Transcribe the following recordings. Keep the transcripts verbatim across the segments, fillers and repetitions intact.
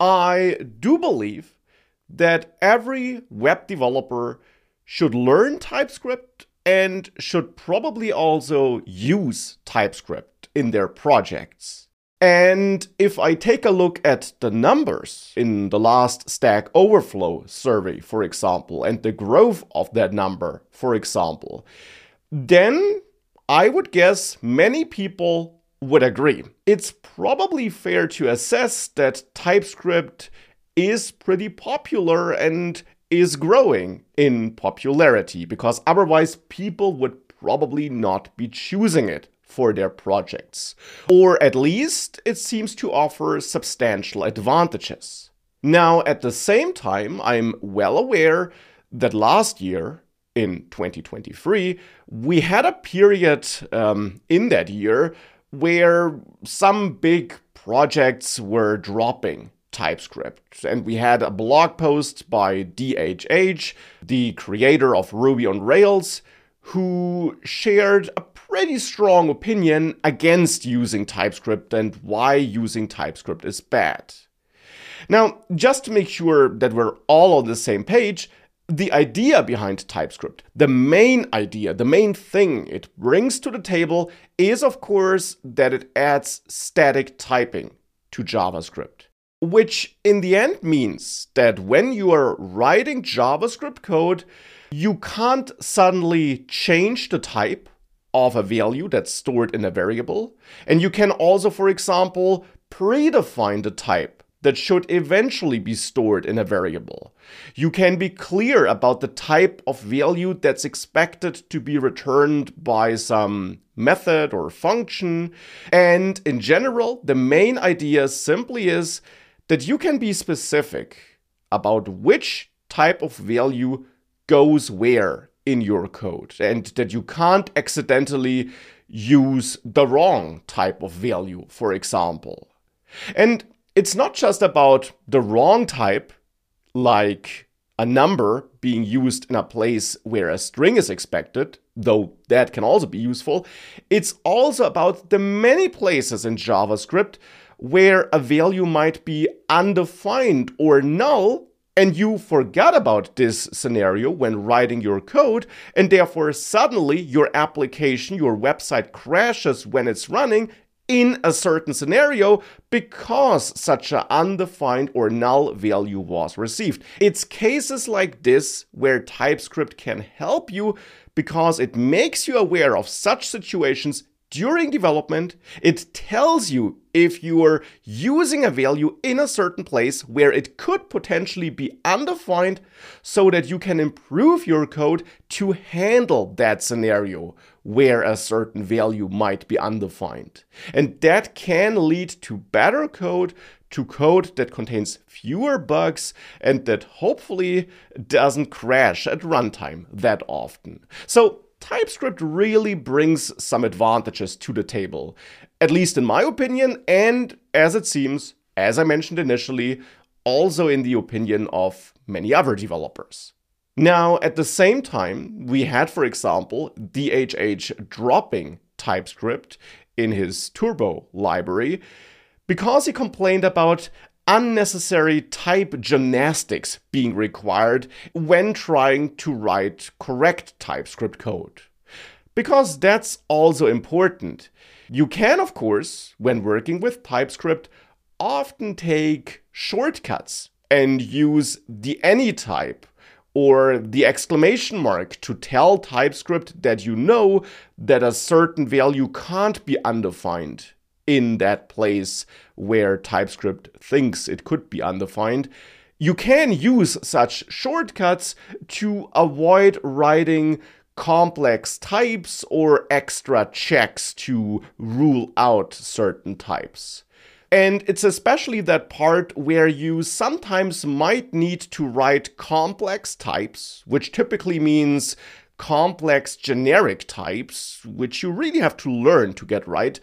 I do believe that every web developer should learn TypeScript and should probably also use TypeScript in their projects. And if I take a look at the numbers in the last Stack Overflow survey, for example, and the growth of that number, for example, then I would guess many people would agree. It's probably fair to assess that TypeScript is pretty popular and is growing in popularity, because otherwise people would probably not be choosing it for their projects. Or at least it seems to offer substantial advantages. Now, at the same time, I'm well aware that last year, in twenty twenty-three, we had a period um, in that year where some big projects were dropping TypeScript. And we had a blog post by D H H, the creator of Ruby on Rails, who shared a pretty strong opinion against using TypeScript and why using TypeScript is bad. Now, just to make sure that we're all on the same page, the idea behind TypeScript, the main idea, the main thing it brings to the table is, of course, that it adds static typing to JavaScript. Which in the end means that when you are writing JavaScript code, you can't suddenly change the type of a value that's stored in a variable. And you can also, for example, predefine the type that should eventually be stored in a variable. You can be clear about the type of value that's expected to be returned by some method or function. And in general, the main idea simply is that you can be specific about which type of value goes where in your code, and that you can't accidentally use the wrong type of value, for example. And it's not just about the wrong type, like a number being used in a place where a string is expected, though that can also be useful. It's also about the many places in JavaScript where a value might be undefined or null, and you forgot about this scenario when writing your code, and therefore suddenly your application, your website crashes when it's running in a certain scenario because such an undefined or null value was received. It's cases like this where TypeScript can help you because it makes you aware of such situations during development. It tells you if you are using a value in a certain place where it could potentially be undefined, so that you can improve your code to handle that scenario where a certain value might be undefined. And that can lead to better code, to code that contains fewer bugs and that hopefully doesn't crash at runtime that often. So TypeScript really brings some advantages to the table, at least in my opinion, and as it seems, as I mentioned initially, also in the opinion of many other developers. Now, at the same time, we had, for example, D H H dropping TypeScript in his Turbo library because he complained about unnecessary type gymnastics being required when trying to write correct TypeScript code. Because that's also important. You can, of course, when working with TypeScript, often take shortcuts and use the any type or the exclamation mark to tell TypeScript that you know that a certain value can't be undefined in that place where TypeScript thinks it could be undefined. You can use such shortcuts to avoid writing complex types or extra checks to rule out certain types. And it's especially that part where you sometimes might need to write complex types, which typically means complex generic types, which you really have to learn to get right.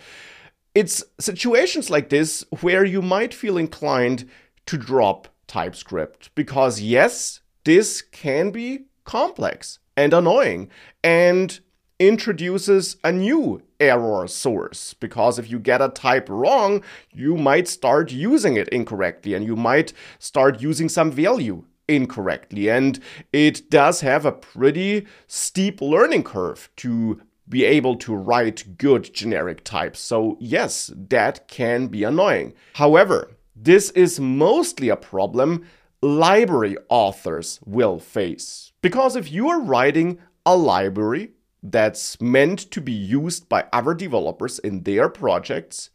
It's situations like this where you might feel inclined to drop TypeScript because, yes, this can be complex and annoying. And introduces a new error source, because if you get a type wrong, you might start using it incorrectly and you might start using some value incorrectly. And it does have a pretty steep learning curve to be able to write good generic types. So yes, that can be annoying. However, this is mostly a problem library authors will face, because if you are writing a library that's meant to be used by other developers in their projects,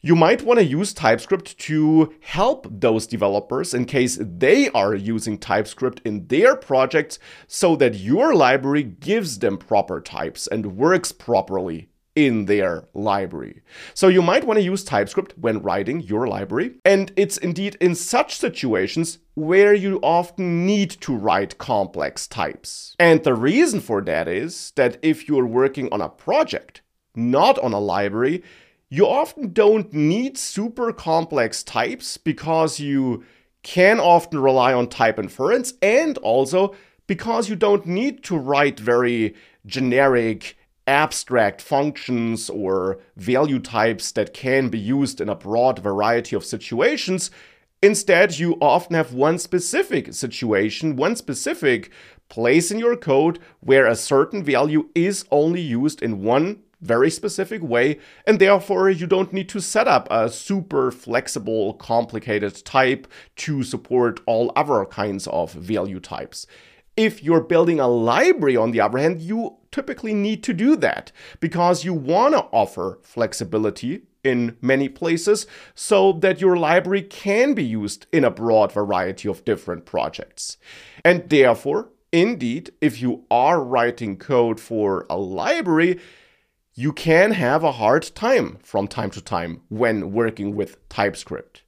you might want to use TypeScript to help those developers in case they are using TypeScript in their projects, so that your library gives them proper types and works properly in their library. So you might want to use TypeScript when writing your library. And it's indeed in such situations where you often need to write complex types. And the reason for that is that if you're working on a project, not on a library, you often don't need super complex types, because you can often rely on type inference, and also because you don't need to write very generic abstract functions or value types that can be used in a broad variety of situations. Instead, you often have one specific situation, one specific place in your code where a certain value is only used in one very specific way, and therefore you don't need to set up a super flexible, complicated type to support all other kinds of value types. If you're building a library, on the other hand, you typically need to do that, because you want to offer flexibility in many places so that your library can be used in a broad variety of different projects. And therefore, indeed, if you are writing code for a library, you can have a hard time from time to time when working with TypeScript.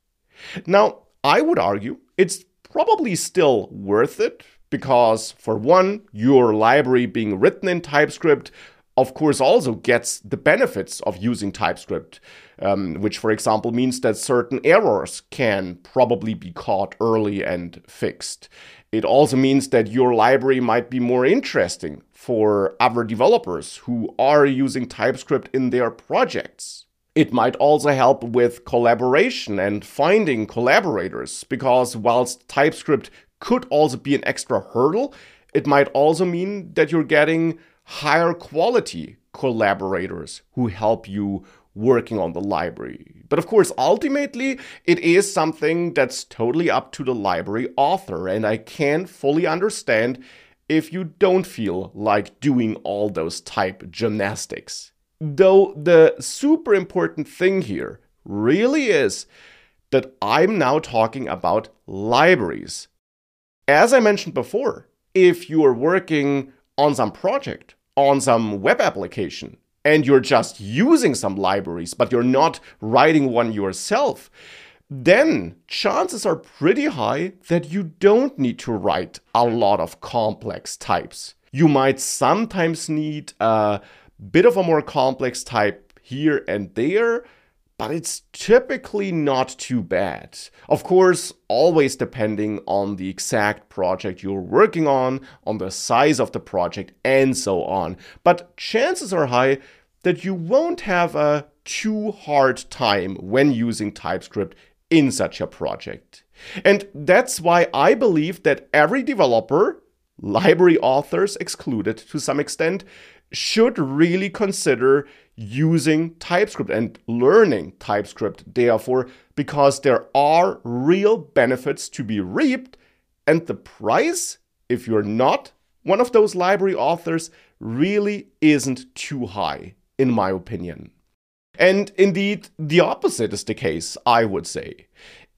Now, I would argue it's probably still worth it, because for one, your library being written in TypeScript, of course, also gets the benefits of using TypeScript, um, which, for example, means that certain errors can probably be caught early and fixed. It also means that your library might be more interesting for other developers who are using TypeScript in their projects. It might also help with collaboration and finding collaborators, because whilst TypeScript could also be an extra hurdle, it might also mean that you're getting higher quality collaborators who help you working on the library. But of course, ultimately, it is something that's totally up to the library author, and I can fully understand if you don't feel like doing all those type gymnastics. Though the super important thing here really is that I'm now talking about libraries. As I mentioned before, if you are working on some project, on some web application, and you're just using some libraries, but you're not writing one yourself, then chances are pretty high that you don't need to write a lot of complex types. You might sometimes need a bit of a more complex type here and there, but it's typically not too bad. Of course, always depending on the exact project you're working on, on the size of the project, and so on. But chances are high that you won't have a too hard time when using TypeScript in such a project. And that's why I believe that every developer, library authors excluded to some extent, should really consider using TypeScript and learning TypeScript, therefore, because there are real benefits to be reaped, and the price, if you're not one of those library authors, really isn't too high, in my opinion. And indeed, the opposite is the case, I would say.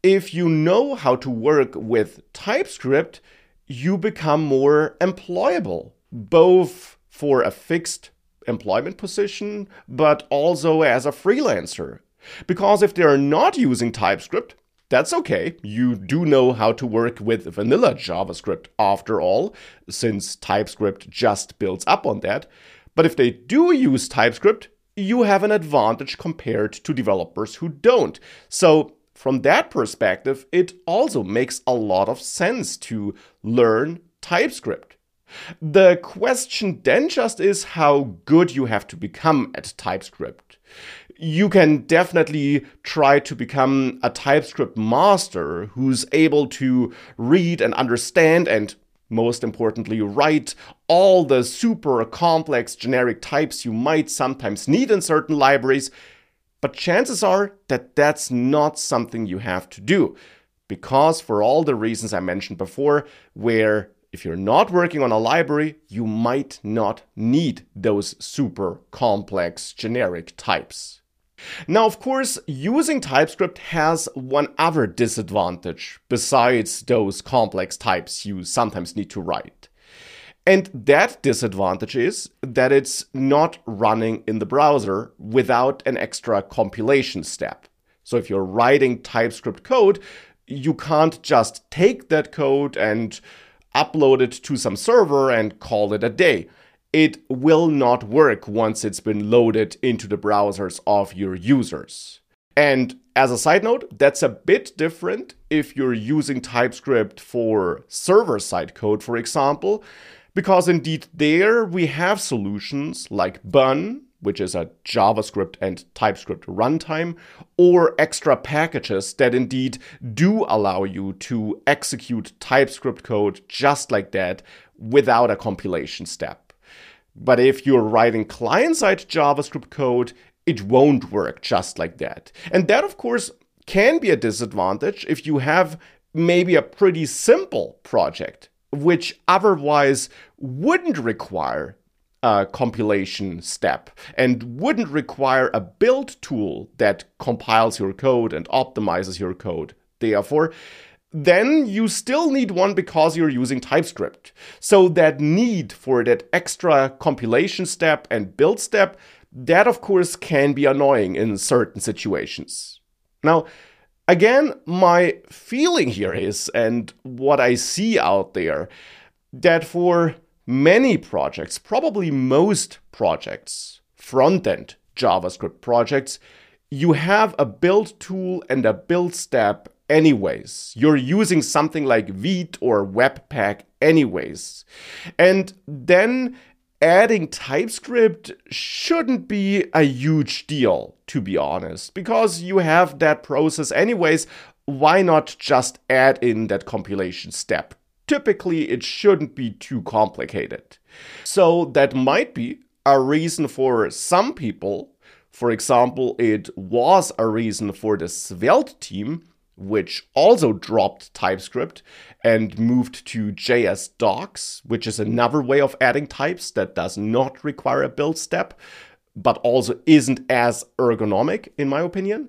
If you know how to work with TypeScript, you become more employable, both for a fixed employment position, but also as a freelancer. Because if they're not using TypeScript, that's okay. You do know how to work with vanilla JavaScript after all, since TypeScript just builds up on that. But if they do use TypeScript, you have an advantage compared to developers who don't. So from that perspective, it also makes a lot of sense to learn TypeScript. The question then just is how good you have to become at TypeScript. You can definitely try to become a TypeScript master who's able to read and understand and, most importantly, write all the super complex generic types you might sometimes need in certain libraries. But chances are that that's not something you have to do, because for all the reasons I mentioned before, where if you're not working on a library, you might not need those super complex generic types. Now, of course, using TypeScript has one other disadvantage besides those complex types you sometimes need to write. And that disadvantage is that it's not running in the browser without an extra compilation step. So if you're writing TypeScript code, you can't just take that code and upload it to some server and call it a day. It will not work once it's been loaded into the browsers of your users. And as a side note, that's a bit different if you're using TypeScript for server-side code, for example, because indeed there we have solutions like Bun, which is a JavaScript and TypeScript runtime, or extra packages that indeed do allow you to execute TypeScript code just like that without a compilation step. But if you're writing client-side JavaScript code, it won't work just like that. And that, of course, can be a disadvantage if you have maybe a pretty simple project, which otherwise wouldn't require a compilation step and wouldn't require a build tool that compiles your code and optimizes your code. Therefore, then you still need one because you're using TypeScript. So that need for that extra compilation step and build step, that of course can be annoying in certain situations. Now, again, my feeling here is, and what I see out there, that for many projects, probably most projects, front-end JavaScript projects, you have a build tool and a build step anyways. You're using something like Vite or Webpack anyways. And then adding TypeScript shouldn't be a huge deal, to be honest, because you have that process anyways. Why not just add in that compilation step? Typically, it shouldn't be too complicated. So that might be a reason for some people. For example, it was a reason for the Svelte team, which also dropped TypeScript and moved to J S docs, which is another way of adding types that does not require a build step, but also isn't as ergonomic, in my opinion.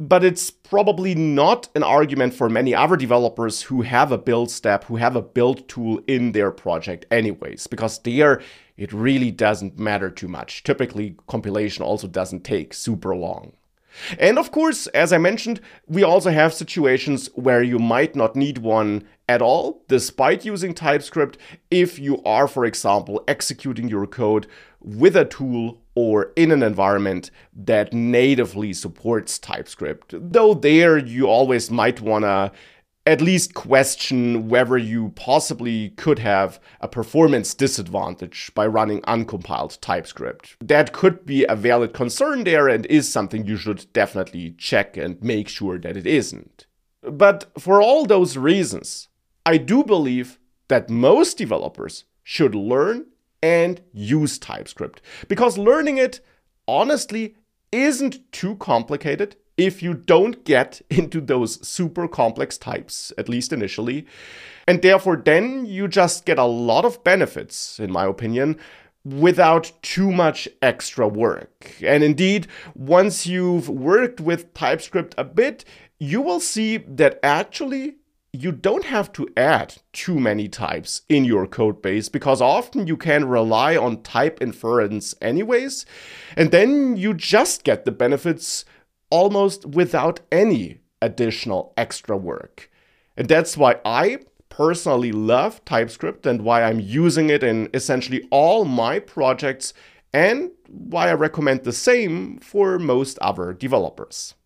But it's probably not an argument for many other developers who have a build step, who have a build tool in their project anyways, because there it really doesn't matter too much. Typically, compilation also doesn't take super long. And of course, as I mentioned, we also have situations where you might not need one at all, despite using TypeScript, if you are, for example, executing your code with a tool or in an environment that natively supports TypeScript. Though there you always might want to at least question whether you possibly could have a performance disadvantage by running uncompiled TypeScript. That could be a valid concern there and is something you should definitely check and make sure that it isn't. But for all those reasons, I do believe that most developers should learn and use TypeScript, because learning it, honestly, isn't too complicated if you don't get into those super complex types, at least initially. And therefore, then you just get a lot of benefits, in my opinion, without too much extra work. And indeed, once you've worked with TypeScript a bit, you will see that actually you don't have to add too many types in your code base, because often you can rely on type inference anyways, and then you just get the benefits almost without any additional extra work. And that's why I personally love TypeScript and why I'm using it in essentially all my projects and why I recommend the same for most other developers.